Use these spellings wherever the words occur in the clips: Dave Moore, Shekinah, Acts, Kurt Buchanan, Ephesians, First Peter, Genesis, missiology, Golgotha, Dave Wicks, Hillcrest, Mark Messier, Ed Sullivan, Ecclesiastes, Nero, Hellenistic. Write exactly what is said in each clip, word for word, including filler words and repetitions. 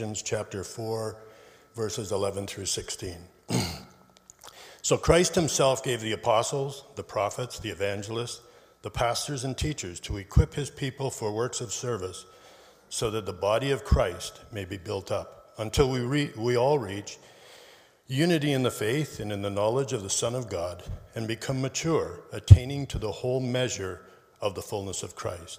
Ephesians chapter four, verses eleven through sixteen. So Christ himself gave the apostles, the prophets, the evangelists, the pastors and teachers to equip his people for works of service so that the body of Christ may be built up until we, re- we all reach unity in the faith and in the knowledge of the Son of God and become mature, attaining to the whole measure of the fullness of Christ.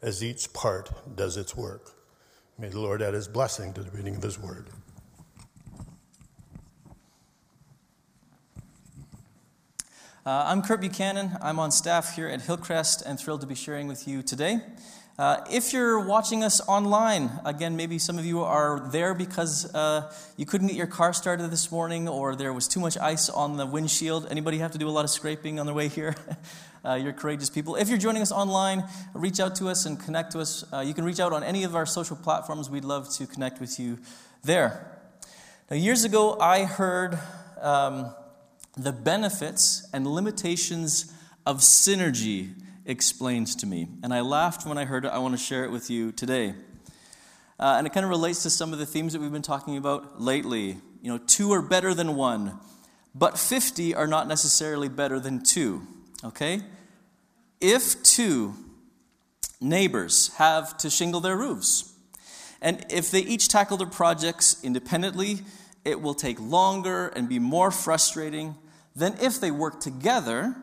as each part does its work. May the Lord add his blessing to the reading of his word. Uh, I'm Kurt Buchanan. I'm on staff here at Hillcrest and thrilled to be sharing with you today. Uh, if you're watching us online, again, maybe some of you are there because uh, you couldn't get your car started this morning or there was too much ice on the windshield. Anybody have to do a lot of scraping on their way here? uh, you're courageous people. If you're joining us online, reach out to us and connect to us. Uh, you can reach out on any of our social platforms. We'd love to connect with you there. Now, years ago, I heard um, the benefits and limitations of synergy explained to me. And I laughed when I heard it. I want to share it with you today. Uh, and it kind of relates to some of the themes that we've been talking about lately. You know, two are better than one, but fifty are not necessarily better than two. Okay? If two neighbors have to shingle their roofs, and if they each tackle their projects independently, it will take longer and be more frustrating than if they work together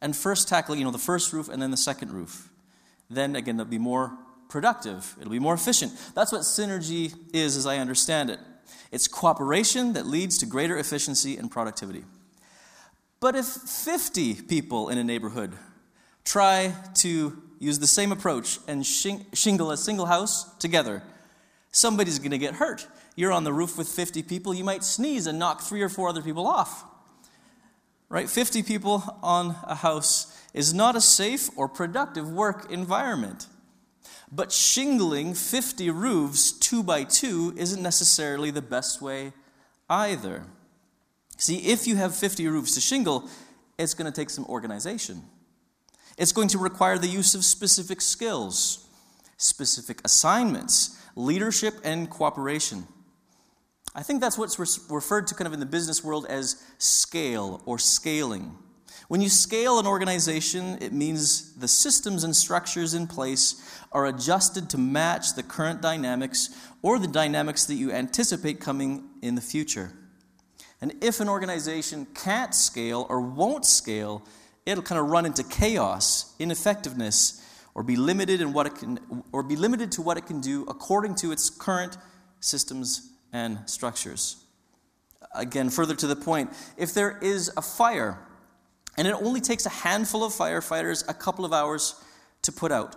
and first tackle, you know, the first roof and then the second roof. Then, again, they'll be more productive. It'll be more efficient. That's what synergy is, as I understand it. It's cooperation that leads to greater efficiency and productivity. But if fifty people in a neighborhood try to use the same approach and shing- shingle a single house together, somebody's going to get hurt. You're on the roof with fifty people. You might sneeze and knock three or four other people off. Right, fifty people on a house is not a safe or productive work environment. But shingling fifty roofs two by two isn't necessarily the best way either. See, if you have fifty roofs to shingle, it's going to take some organization. It's going to require the use of specific skills, specific assignments, leadership, and cooperation. I think that's what's referred to kind of in the business world as scale or scaling. When you scale an organization, it means the systems and structures in place are adjusted to match the current dynamics or the dynamics that you anticipate coming in the future. And if an organization can't scale or won't scale, it'll kind of run into chaos, ineffectiveness, or be limited in what it can, or be limited to what it can do according to its current systems and structures. Again, further to the point, if there is a fire, and it only takes a handful of firefighters a couple of hours to put out,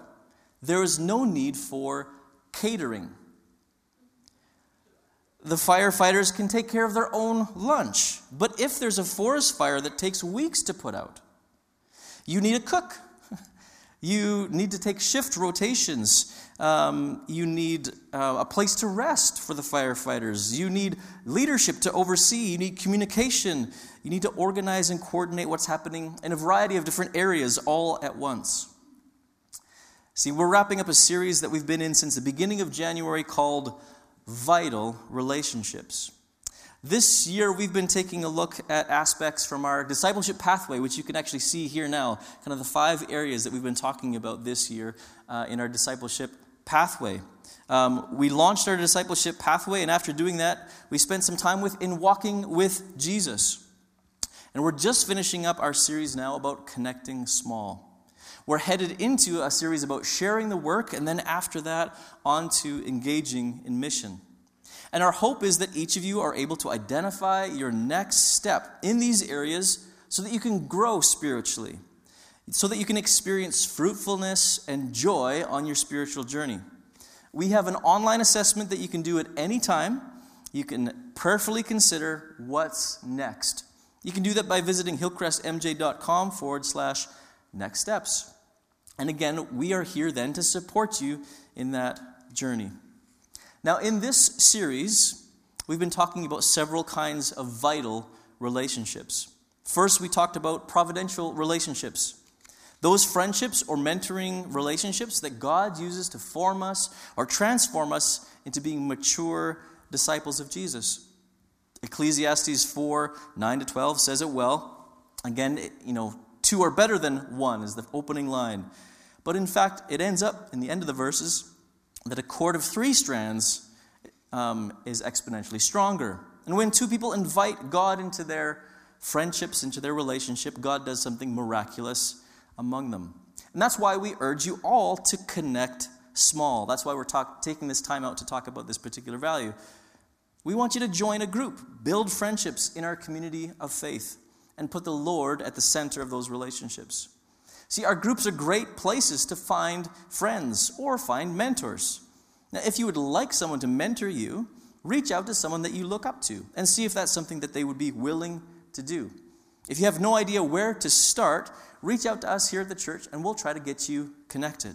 there is no need for catering. The firefighters can take care of their own lunch, but if there's a forest fire that takes weeks to put out, you need a cook. You need to take shift rotations. Um, you need uh, a place to rest for the firefighters. You need leadership to oversee. You need communication. You need to organize and coordinate what's happening in a variety of different areas all at once. See, we're wrapping up a series that we've been in since the beginning of January called Vital Relationships. This year, we've been taking a look at aspects from our discipleship pathway, which you can actually see here now, kind of the five areas that we've been talking about this year uh, in our discipleship pathway. Um, we launched our discipleship pathway, and after doing that, we spent some time with in walking with Jesus. And we're just finishing up our series now about connecting small. We're headed into a series about sharing the work, and then after that, on to engaging in mission. And our hope is that each of you are able to identify your next step in these areas so that you can grow spiritually, so that you can experience fruitfulness and joy on your spiritual journey. We have an online assessment that you can do at any time. You can prayerfully consider what's next. You can do that by visiting hillcrestmj.com forward slash next steps. And again, we are here then to support you in that journey. Now, in this series, we've been talking about several kinds of vital relationships. First, we talked about providential relationships. Those friendships or mentoring relationships that God uses to form us or transform us into being mature disciples of Jesus. Ecclesiastes four, nine to twelve says it well. Again, it, you know, two are better than one is the opening line. But in fact, it ends up in the end of the verses that a cord of three strands um, is exponentially stronger. And when two people invite God into their friendships, into their relationship, God does something miraculous among them. And that's why we urge you all to connect small. That's why we're talk, taking this time out to talk about this particular value. We want you to join a group, build friendships in our community of faith, and put the Lord at the center of those relationships. See, our groups are great places to find friends or find mentors. Now, if you would like someone to mentor you, reach out to someone that you look up to and see if that's something that they would be willing to do. If you have no idea where to start, reach out to us here at the church and we'll try to get you connected.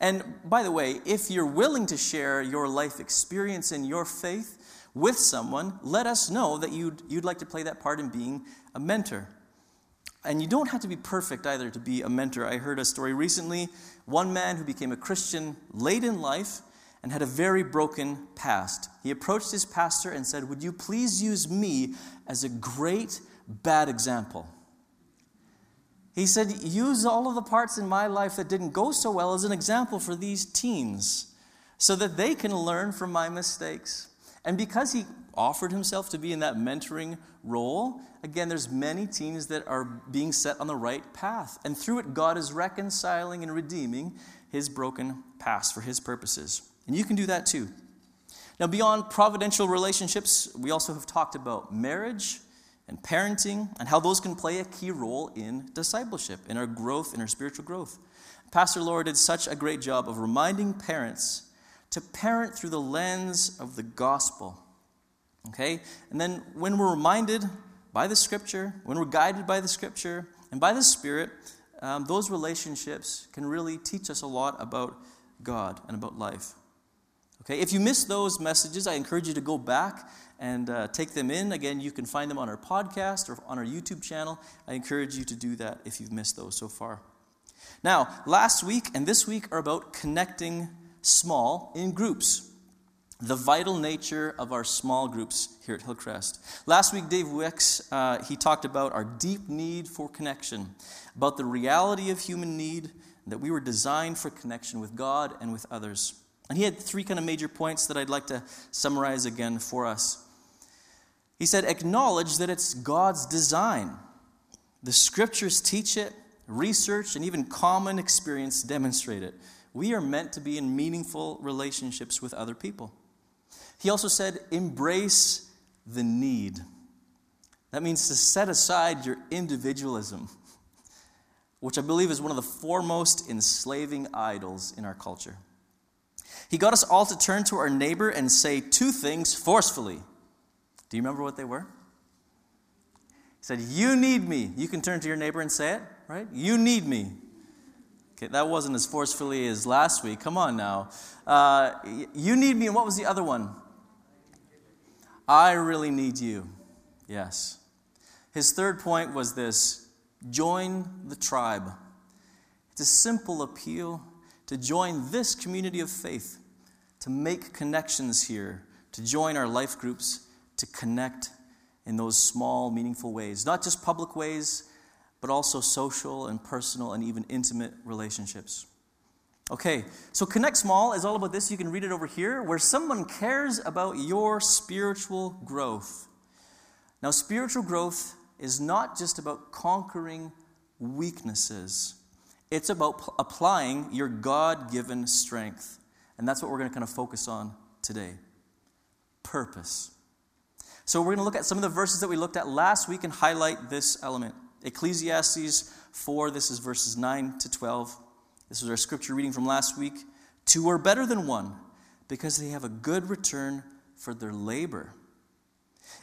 And by the way, if you're willing to share your life experience and your faith with someone, let us know that you'd, you'd like to play that part in being a mentor. And you don't have to be perfect either to be a mentor. I heard a story recently, one man who became a Christian late in life and had a very broken past. He approached his pastor and said, "Would you please use me as a great bad example?" He said, "Use all of the parts in my life that didn't go so well as an example for these teens so that they can learn from my mistakes." And because he offered himself to be in that mentoring role, again, there's many teens that are being set on the right path. And through it, God is reconciling and redeeming his broken past for his purposes. And you can do that too. Now, beyond providential relationships, we also have talked about marriage and parenting, and how those can play a key role in discipleship, in our growth, in our spiritual growth. Pastor Laura did such a great job of reminding parents to parent through the lens of the gospel. Okay? And then when we're reminded by the Scripture, when we're guided by the Scripture, and by the Spirit, um, those relationships can really teach us a lot about God and about life. Okay, if you missed those messages, I encourage you to go back and uh, take them in. Again, you can find them on our podcast or on our YouTube channel. I encourage you to do that if you've missed those so far. Now, last week and this week are about connecting small in groups, the vital nature of our small groups here at Hillcrest. Last week, Dave Wicks, uh, he talked about our deep need for connection, about the reality of human need, that we were designed for connection with God and with others. And he had three kind of major points that I'd like to summarize again for us. He said, acknowledge that it's God's design. The Scriptures teach it, research, and even common experience demonstrate it. We are meant to be in meaningful relationships with other people. He also said, embrace the need. That means to set aside your individualism, which I believe is one of the foremost enslaving idols in our culture. He got us all to turn to our neighbor and say two things forcefully. Do you remember what they were? He said, "You need me." You can turn to your neighbor and say it, right? "You need me." Okay, that wasn't as forcefully as last week. Come on now. Uh, "you need me," and what was the other one? "I really need you." Yes. His third point was this: join the tribe. It's a simple appeal to join this community of faith, to make connections here, to join our life groups, to connect in those small, meaningful ways. Not just public ways, but also social and personal and even intimate relationships. Okay, so Connect Small is all about this. You can read it over here, where someone cares about your spiritual growth. Now, spiritual growth is not just about conquering weaknesses. It's about p- applying your God-given strength. And that's what we're going to kind of focus on today. Purpose. So we're going to look at some of the verses that we looked at last week and highlight this element. Ecclesiastes four, this is verses nine to twelve. This was our scripture reading from last week. Two are better than one because they have a good return for their labor.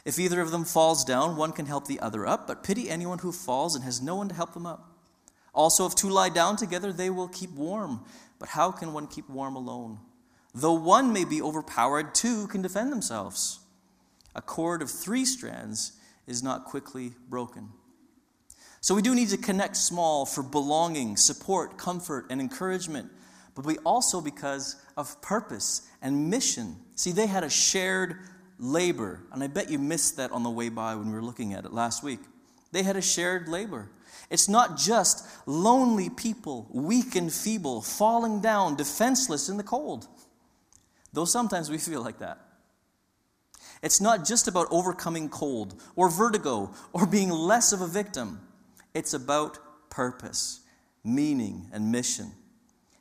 If either of them falls down, one can help the other up, but pity anyone who falls and has no one to help them up. Also, if two lie down together, they will keep warm. But how can one keep warm alone? Though one may be overpowered, two can defend themselves. A cord of three strands is not quickly broken. So we do need to connect small for belonging, support, comfort, and encouragement. But we also, because of purpose and mission. See, they had a shared labor. And I bet you missed that on the way by when we were looking at it last week. They had a shared labor. It's not just lonely people, weak and feeble, falling down, defenseless in the cold. Though sometimes we feel like that. It's not just about overcoming cold or vertigo or being less of a victim. It's about purpose, meaning, and mission.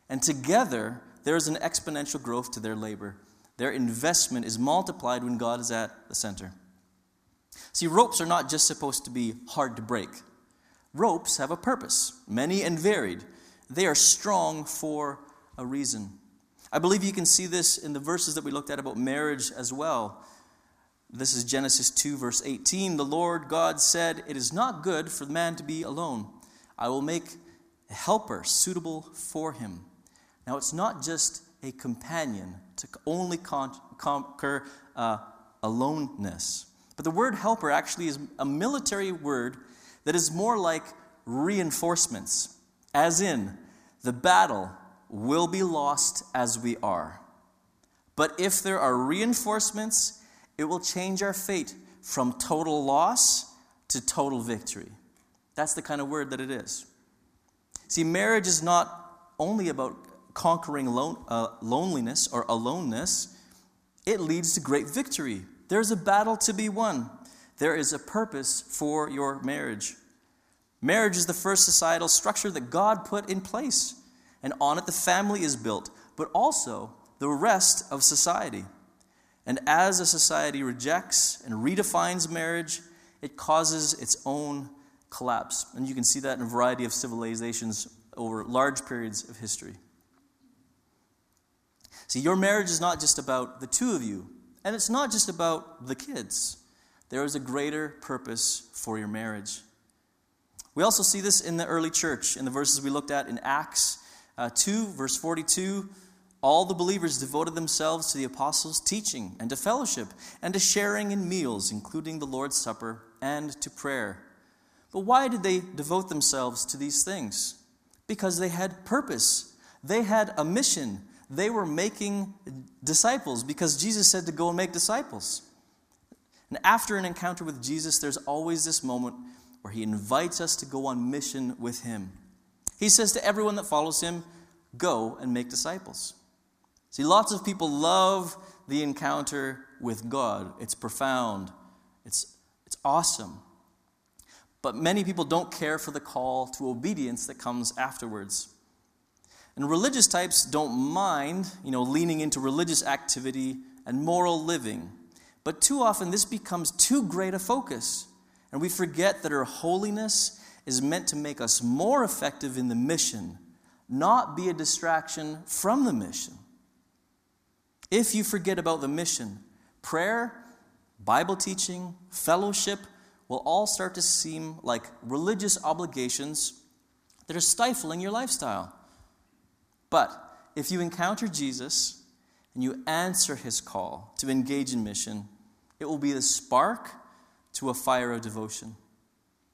And together, there is an exponential growth to their labor. Their investment is multiplied when God is at the center. See, ropes are not just supposed to be hard to break. Ropes have a purpose, many and varied. They are strong for a reason. I believe you can see this in the verses that we looked at about marriage as well. This is Genesis two, verse eighteen. The Lord God said, "It is not good for man to be alone. I will make a helper suitable for him." Now, it's not just a companion to only con- conquer uh, aloneness. But the word helper actually is a military word that is more like reinforcements, as in, the battle will be lost as we are. But if there are reinforcements, it will change our fate from total loss to total victory. That's the kind of word that it is. See, marriage is not only about conquering lon- uh, loneliness or aloneness. It leads to great victory. There's a battle to be won. There is a purpose for your marriage. Marriage is the first societal structure that God put in place, and on it the family is built, but also the rest of society. And as a society rejects and redefines marriage, it causes its own collapse. And you can see that in a variety of civilizations over large periods of history. See, your marriage is not just about the two of you, and it's not just about the kids. There is a greater purpose for your marriage. We also see this in the early church, in the verses we looked at in Acts uh, two, verse forty-two. All the believers devoted themselves to the apostles' teaching and to fellowship and to sharing in meals, including the Lord's Supper, and to prayer. But why did they devote themselves to these things? Because they had purpose. They had a mission. They were making disciples because Jesus said to go and make disciples. And after an encounter with Jesus, there's always this moment where he invites us to go on mission with him. He says to everyone that follows him, "Go and make disciples." See, lots of people love the encounter with God. It's profound. It's, it's awesome. But many people don't care for the call to obedience that comes afterwards. And religious types don't mind, you know, leaning into religious activity and moral living. But too often this becomes too great a focus, and we forget that our holiness is meant to make us more effective in the mission, not be a distraction from the mission. If you forget about the mission, prayer, Bible teaching, fellowship will all start to seem like religious obligations that are stifling your lifestyle. But if you encounter Jesus and you answer his call to engage in mission, it will be the spark to a fire of devotion.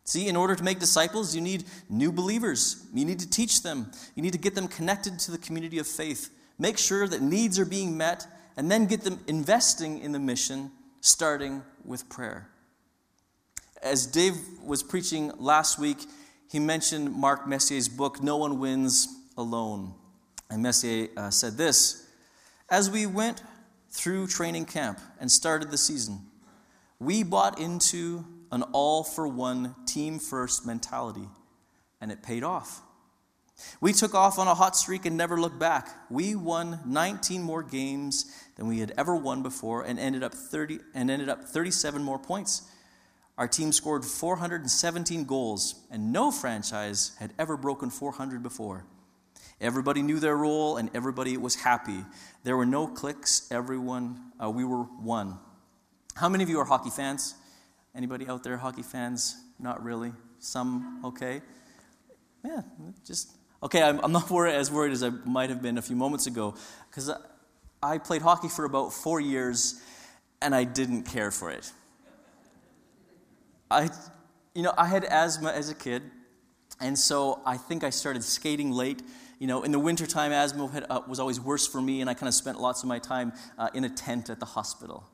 See, in order to make disciples, you need new believers. You need to teach them. You need to get them connected to the community of faith. Make sure that needs are being met, and then get them investing in the mission, starting with prayer. As Dave was preaching last week, he mentioned Mark Messier's book, No One Wins Alone. And Messier uh, said this: "As we went through training camp and started the season, we bought into an all-for-one, team-first mentality, and it paid off. We took off on a hot streak and never looked back. We won nineteen more games than we had ever won before, and ended up thirty and ended up thirty-seven more points. Our team scored four hundred seventeen goals, and no franchise had ever broken four hundred before. Everybody knew their role, and everybody was happy. There were no cliques. Everyone, uh, we were one. How many of you are hockey fans? Anybody out there hockey fans? Not really. Some, okay. Yeah, just, okay, I'm, I'm not worried, as worried as I might have been a few moments ago, because I, I played hockey for about four years, and I didn't care for it. I, you know, I had asthma as a kid, and so I think I started skating late. You know, in the wintertime, asthma had, uh, was always worse for me, and I kind of spent lots of my time uh, in a tent at the hospital.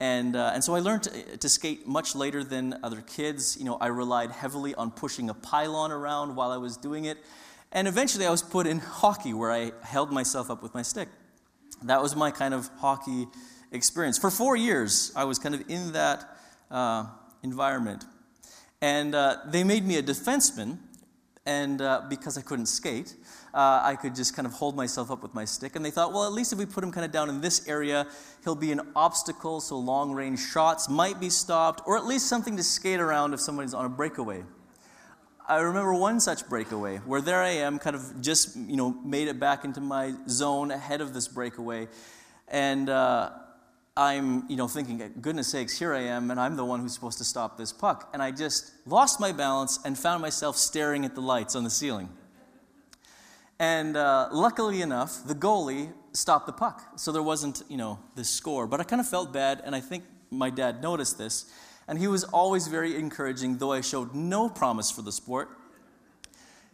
And uh, and so I learned to, to skate much later than other kids. You know, I relied heavily on pushing a pylon around while I was doing it. And eventually I was put in hockey, where I held myself up with my stick. That was my kind of hockey experience. For four years, I was kind of in that uh, environment. And uh, they made me a defenseman, and uh, because I couldn't skate, Uh, I could just kind of hold myself up with my stick. And they thought, well, at least if we put him kind of down in this area, he'll be an obstacle, so long-range shots might be stopped, or at least something to skate around if somebody's on a breakaway. I remember one such breakaway where there I am, kind of just, you know, made it back into my zone ahead of this breakaway. And uh, I'm, you know, thinking, goodness sakes, here I am, and I'm the one who's supposed to stop this puck. And I just lost my balance and found myself staring at the lights on the ceiling. And uh, luckily enough, the goalie stopped the puck. So there wasn't, you know, this score. But I kind of felt bad, and I think my dad noticed this. And he was always very encouraging, though I showed no promise for the sport.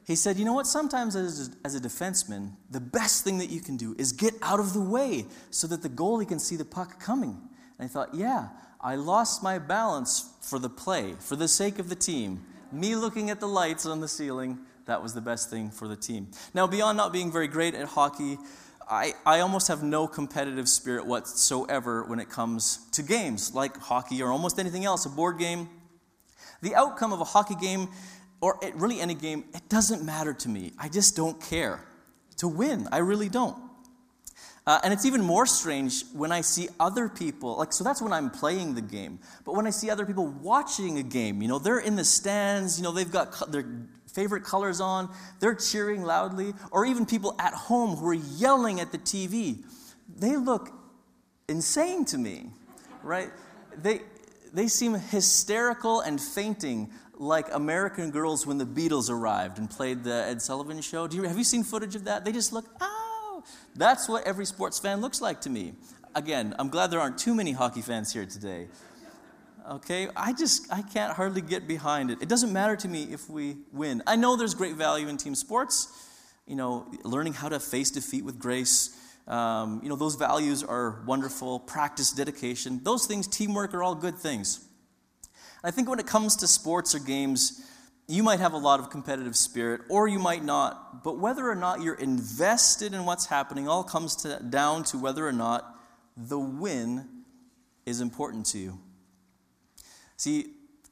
He said, you know what, sometimes as a, as a defenseman, the best thing that you can do is get out of the way so that the goalie can see the puck coming. And I thought, yeah, I lost my balance for the play, for the sake of the team. Me looking at the lights on the ceiling, that was the best thing for the team. Now, beyond not being very great at hockey, I, I almost have no competitive spirit whatsoever when it comes to games, like hockey or almost anything else, a board game. The outcome of a hockey game, or really any game, it doesn't matter to me. I just don't care to win. I really don't. Uh, and it's even more strange when I see other people, like, so that's when I'm playing the game. But when I see other people watching a game, you know, they're in the stands, you know, they've got co- their favorite colors on, they're cheering loudly, or even people at home who are yelling at the T V. They look insane to me, right? They they seem hysterical and fainting, like American girls when the Beatles arrived and played the Ed Sullivan show. Do you have you seen footage of that? They just look, ah. That's what every sports fan looks like to me. Again, I'm glad there aren't too many hockey fans here today. Okay, I just, I can't hardly get behind it. It doesn't matter to me if we win. I know there's great value in team sports. You know, learning how to face defeat with grace. Um, you know, those values are wonderful. Practice, dedication. Those things, teamwork, are all good things. I think when it comes to sports or games, you might have a lot of competitive spirit, or you might not. But whether or not you're invested in what's happening all comes to, down to whether or not the win is important to you. See,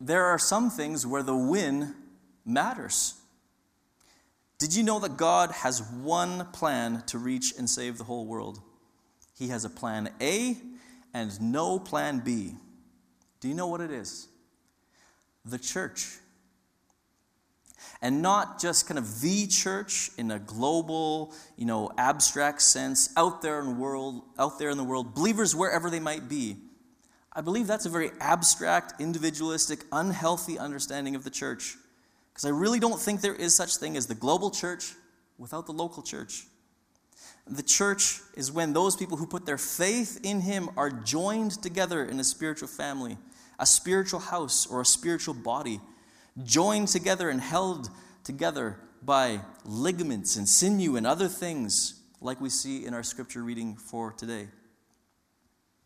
there are some things where the win matters. Did you know that God has one plan to reach and save the whole world? He has a plan A and no plan B. Do you know what it is? The church. And not just kind of the church in a global, you know, abstract sense, out there in the world, out there in the world, believers wherever they might be. I believe that's a very abstract, individualistic, unhealthy understanding of the church. Because I really don't think there is such thing as the global church without the local church. The church is when those people who put their faith in Him are joined together in a spiritual family, a spiritual house, or a spiritual body. Joined together and held together by ligaments and sinew and other things, like we see in our scripture reading for today.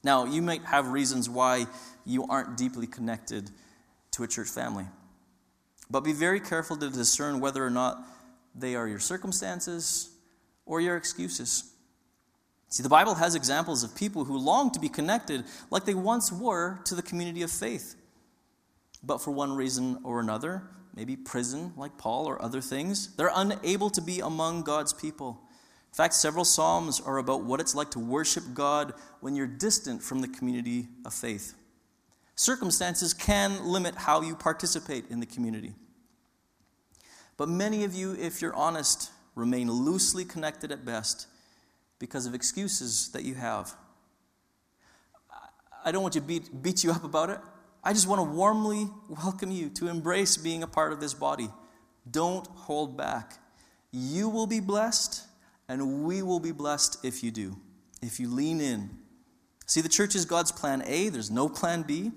Now, you might have reasons why you aren't deeply connected to a church family. But be very careful to discern whether or not they are your circumstances or your excuses. See, the Bible has examples of people who long to be connected like they once were to the community of faith. But for one reason or another, maybe prison like Paul or other things, they're unable to be among God's people. In fact, several Psalms are about what it's like to worship God when you're distant from the community of faith. Circumstances can limit how you participate in the community. But many of you, if you're honest, remain loosely connected at best because of excuses that you have. I don't want to beat, beat you up about it. I just want to warmly welcome you to embrace being a part of this body. Don't hold back. You will be blessed, and we will be blessed if you do, if you lean in. See, the church is God's plan A. There's no plan B.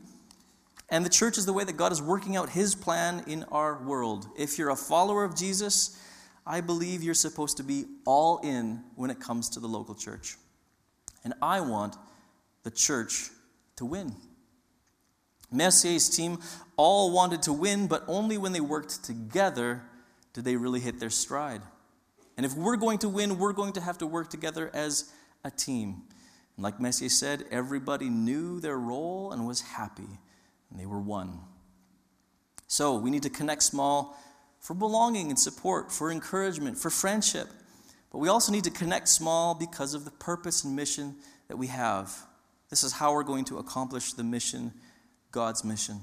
And the church is the way that God is working out His plan in our world. If you're a follower of Jesus, I believe you're supposed to be all in when it comes to the local church. And I want the church to win. Messier's team all wanted to win, but only when they worked together did they really hit their stride. And if we're going to win, we're going to have to work together as a team. And like Messier said, everybody knew their role and was happy. And they were one. So we need to connect small for belonging and support, for encouragement, for friendship. But we also need to connect small because of the purpose and mission that we have. This is how we're going to accomplish the mission, God's mission.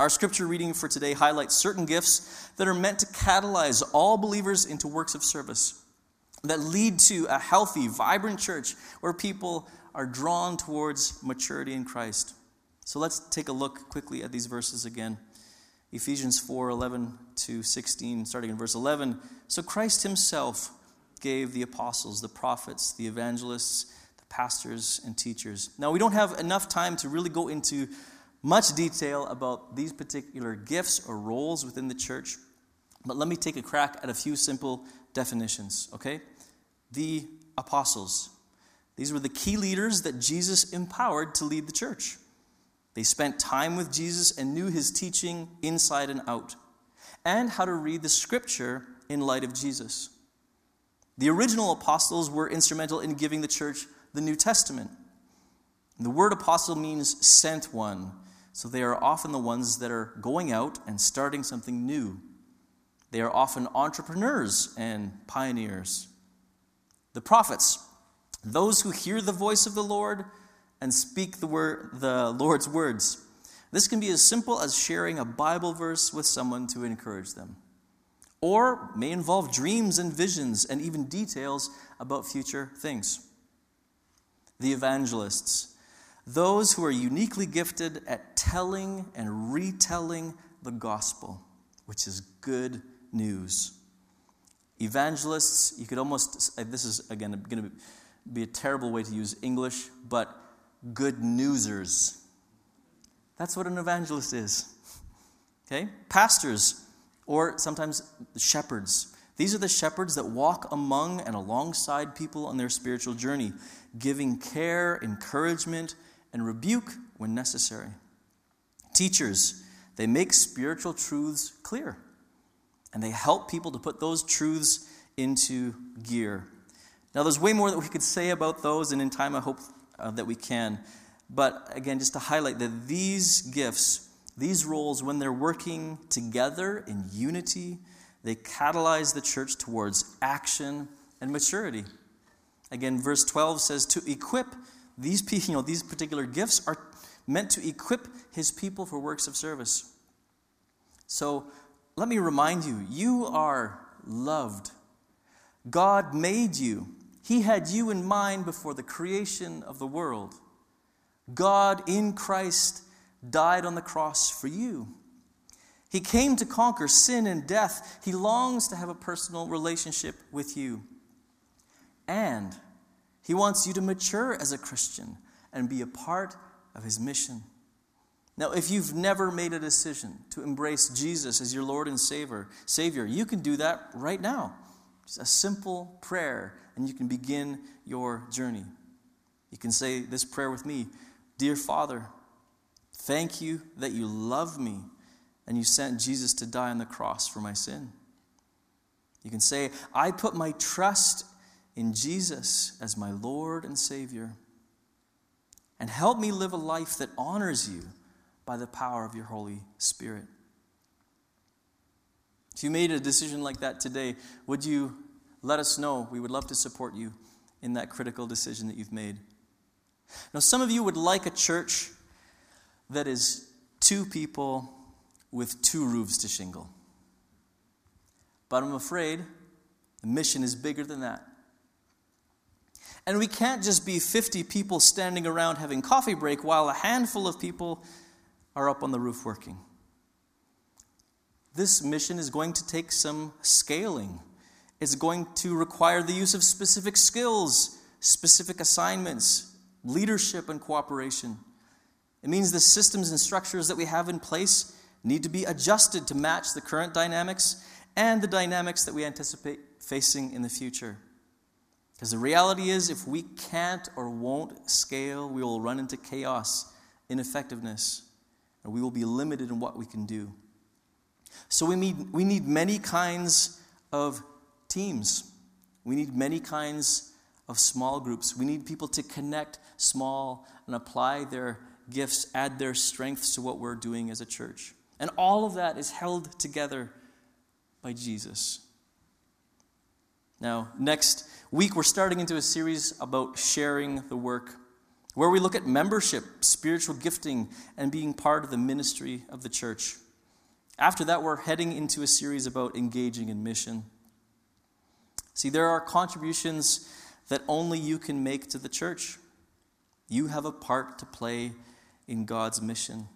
Our scripture reading for today highlights certain gifts that are meant to catalyze all believers into works of service, that lead to a healthy, vibrant church where people are drawn towards maturity in Christ. So let's take a look quickly at these verses again. Ephesians four eleven to sixteen, starting in verse eleven. So Christ himself gave the apostles, the prophets, the evangelists, the pastors, and teachers. Now, we don't have enough time to really go into much detail about these particular gifts or roles within the church, but let me take a crack at a few simple definitions, okay? The apostles. These were the key leaders that Jesus empowered to lead the church. They spent time with Jesus and knew his teaching inside and out, and how to read the scripture in light of Jesus. The original apostles were instrumental in giving the church the New Testament. The word apostle means sent one, so they are often the ones that are going out and starting something new. They are often entrepreneurs and pioneers. The prophets, those who hear the voice of the Lord and speak the word, the Lord's words. This can be as simple as sharing a Bible verse with someone to encourage them, or may involve dreams and visions and even details about future things. The evangelists, those who are uniquely gifted at telling and retelling the gospel, which is good news. Evangelists, you could almost, this is again going to be a terrible way to use English, but good newsers. That's what an evangelist is. Okay? Pastors, or sometimes shepherds. These are the shepherds that walk among and alongside people on their spiritual journey, giving care, encouragement, and rebuke when necessary. Teachers, they make spiritual truths clear, and they help people to put those truths into gear. Now, there's way more that we could say about those, and in time, I hope Uh, that we can. But again, just to highlight that these gifts, these roles, when they're working together in unity, they catalyze the church towards action and maturity. Again, verse twelve says to equip these people, you know, these particular gifts are meant to equip his people for works of service. So let me remind you, you are loved. God made you. He had you in mind before the creation of the world. God in Christ died on the cross for you. He came to conquer sin and death. He longs to have a personal relationship with you. And he wants you to mature as a Christian and be a part of his mission. Now, if you've never made a decision to embrace Jesus as your Lord and Savior, Savior, you can do that right now. Just a simple prayer, and you can begin your journey. You can say this prayer with me. Dear Father, thank you that you love me and you sent Jesus to die on the cross for my sin. You can say, I put my trust in Jesus as my Lord and Savior, and help me live a life that honors you by the power of your Holy Spirit. If you made a decision like that today, would you let us know? We would love to support you in that critical decision that you've made. Now, some of you would like a church that is two people with two roofs to shingle. But I'm afraid The mission is bigger than that. And we can't just be fifty people standing around having coffee break while a handful of people are up on the roof working. This mission is going to take some scaling. It's going to require the use of specific skills, specific assignments, leadership, and cooperation. It means the systems and structures that we have in place need to be adjusted to match the current dynamics and the dynamics that we anticipate facing in the future. Because the reality is, if we can't or won't scale, we will run into chaos, ineffectiveness, and we will be limited in what we can do. So we need, we need many kinds of teams. We need many kinds of small groups. We need people to connect small and apply their gifts, add their strengths to what we're doing as a church. And all of that is held together by Jesus. Now, next week, we're starting into a series about sharing the work, where we look at membership, spiritual gifting, and being part of the ministry of the church. After that, we're heading into a series about engaging in mission. See, there are contributions that only you can make to the church. You have a part to play in God's mission.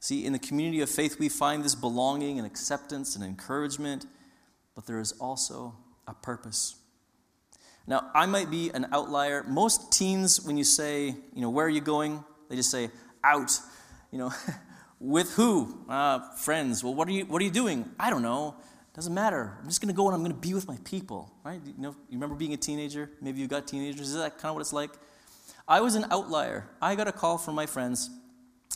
See, in the community of faith, we find this belonging and acceptance and encouragement, but there is also a purpose. Now, I might be an outlier. Most teens, when you say, you know, where are you going? They just say, out. You know, with who? Uh, friends. Well, what are you What are you doing? I don't know. Doesn't matter. I'm just going to go and I'm going to be with my people. Right? You know, you remember being a teenager? Maybe you got teenagers. Is that kind of what it's like? I was an outlier. I got a call from my friends,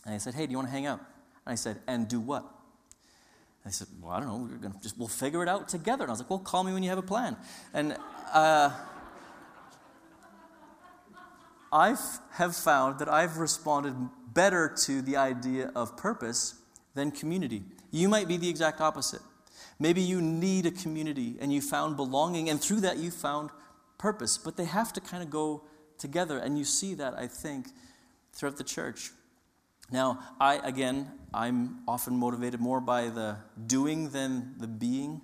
and they said, hey, do you want to hang out? And I said, and do what? And they said, well, I don't know. We're going to just we'll figure it out together. And I was like, well, call me when you have a plan. And uh, I have found that I've responded better to the idea of purpose than community. You might be the exact opposite. Maybe you need a community, and you found belonging, and through that you found purpose. But they have to kind of go together, and you see that, I think, throughout the church. Now, I, again, I'm often motivated more by the doing than the being,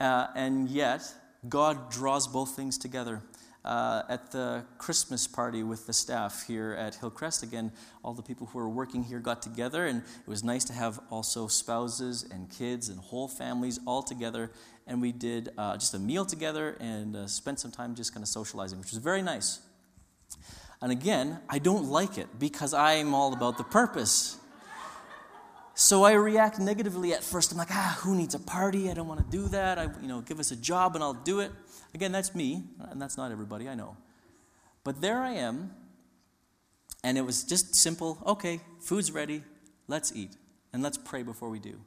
uh, and yet God draws both things together. Uh, at the Christmas party with the staff here at Hillcrest, again, all the people who are working here got together, and it was nice to have also spouses and kids and whole families all together, and we did uh, just a meal together and uh, spent some time just kind of socializing, which was very nice. And again, I don't like it because I'm all about the purpose. So I react negatively at first. I'm like, ah, who needs a party? I don't want to do that. I, you know, give us a job and I'll do it. Again, that's me, and that's not everybody, I know. But there I am, and it was just simple. Okay, food's ready. Let's eat, and let's pray before we do.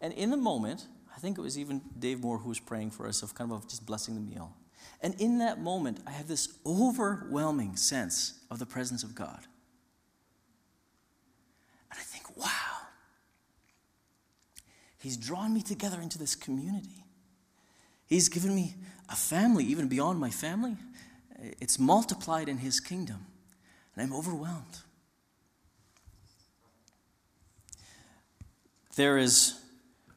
And in the moment, I think it was even Dave Moore who was praying for us, of kind of just blessing the meal. And in that moment, I have this overwhelming sense of the presence of God. And I think, wow, He's drawn me together into this community. He's given me a family, even beyond my family. It's multiplied in His kingdom. And I'm overwhelmed. There is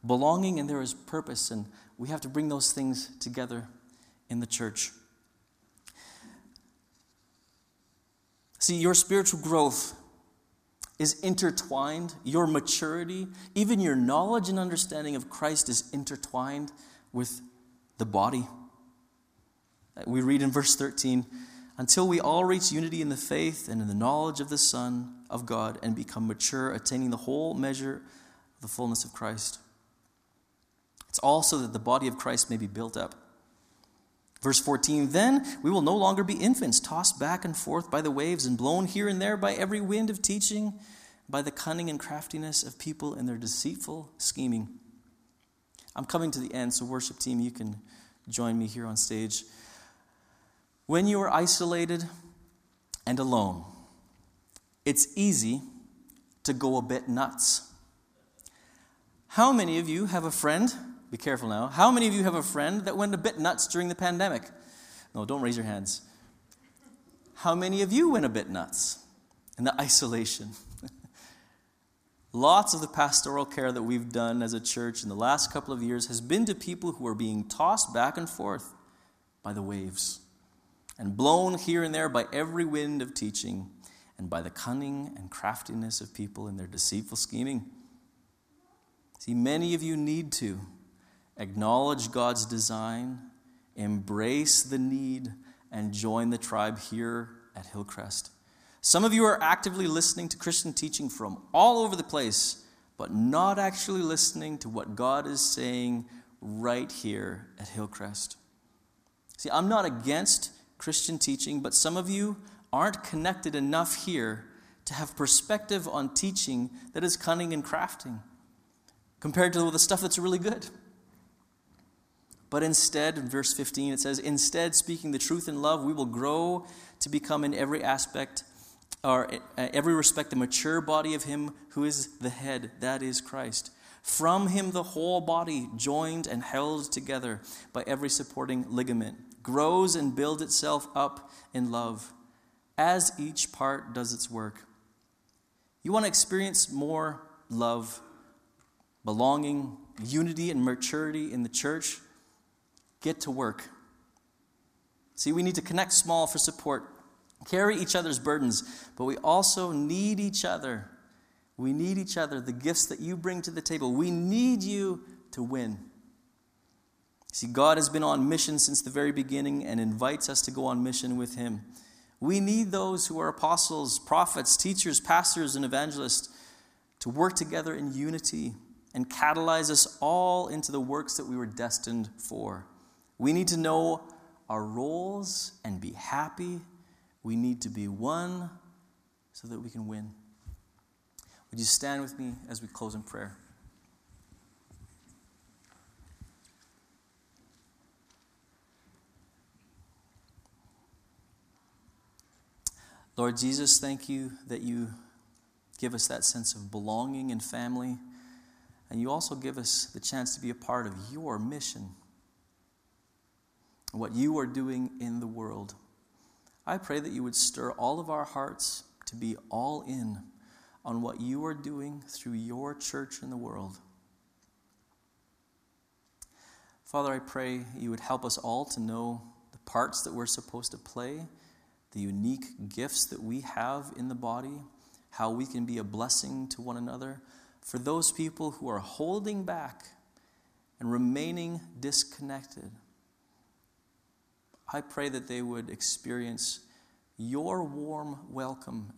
belonging and there is purpose, and we have to bring those things together in the church. See, your spiritual growth is intertwined. Your maturity, even your knowledge and understanding of Christ, is intertwined with the body. We read in verse thirteen, until we all reach unity in the faith and in the knowledge of the Son of God and become mature, attaining the whole measure of the fullness of Christ. It's also that the body of Christ may be built up. Verse fourteen, then we will no longer be infants, tossed back and forth by the waves and blown here and there by every wind of teaching, by the cunning and craftiness of people and their deceitful scheming. I'm coming to the end, so worship team, you can join me here on stage. When you are isolated and alone, it's easy to go a bit nuts. How many of you have a friend... Be careful now. How many of you have a friend that went a bit nuts during the pandemic? No, don't raise your hands. How many of you went a bit nuts in the isolation? Lots of the pastoral care that we've done as a church in the last couple of years has been to people who are being tossed back and forth by the waves and blown here and there by every wind of teaching and by the cunning and craftiness of people in their deceitful scheming. See, many of you need to acknowledge God's design, embrace the need, and join the tribe here at Hillcrest. Some of you are actively listening to Christian teaching from all over the place, but not actually listening to what God is saying right here at Hillcrest. See, I'm not against Christian teaching, but some of you aren't connected enough here to have perspective on teaching that is cunning and crafting compared to the stuff that's really good. But instead, in verse fifteen, it says, instead, speaking the truth in love, we will grow to become in every aspect, or every respect, the mature body of him who is the head, that is Christ. From him the whole body, joined and held together by every supporting ligament, grows and builds itself up in love, as each part does its work. You want to experience more love, belonging, unity, and maturity in the church? Get to work. See, we need to connect small for support, carry each other's burdens, but we also need each other. We need each other, the gifts that you bring to the table. We need you to win. See, God has been on mission since the very beginning and invites us to go on mission with him. We need those who are apostles, prophets, teachers, pastors, and evangelists to work together in unity and catalyze us all into the works that we were destined for. We need to know our roles and be happy. We need to be one so that we can win. Would you stand with me as we close in prayer? Lord Jesus, thank you that you give us that sense of belonging and family, and you also give us the chance to be a part of your mission and what you are doing in the world. I pray that you would stir all of our hearts to be all in on what you are doing through your church in the world. Father, I pray you would help us all to know the parts that we're supposed to play, the unique gifts that we have in the body, how we can be a blessing to one another. For those people who are holding back and remaining disconnected, I pray that they would experience your warm welcome,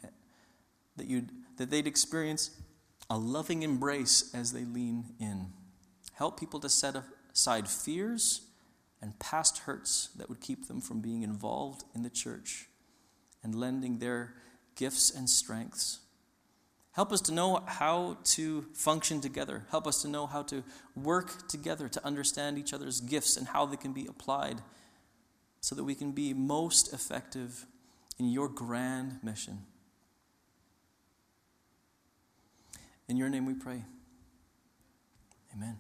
that you'd, that they'd experience a loving embrace as they lean in. Help people to set aside fears and past hurts that would keep them from being involved in the church and lending their gifts and strengths. Help us to know how to function together. Help us to know how to work together, to understand each other's gifts and how they can be applied so that we can be most effective in your grand mission. In your name we pray. Amen.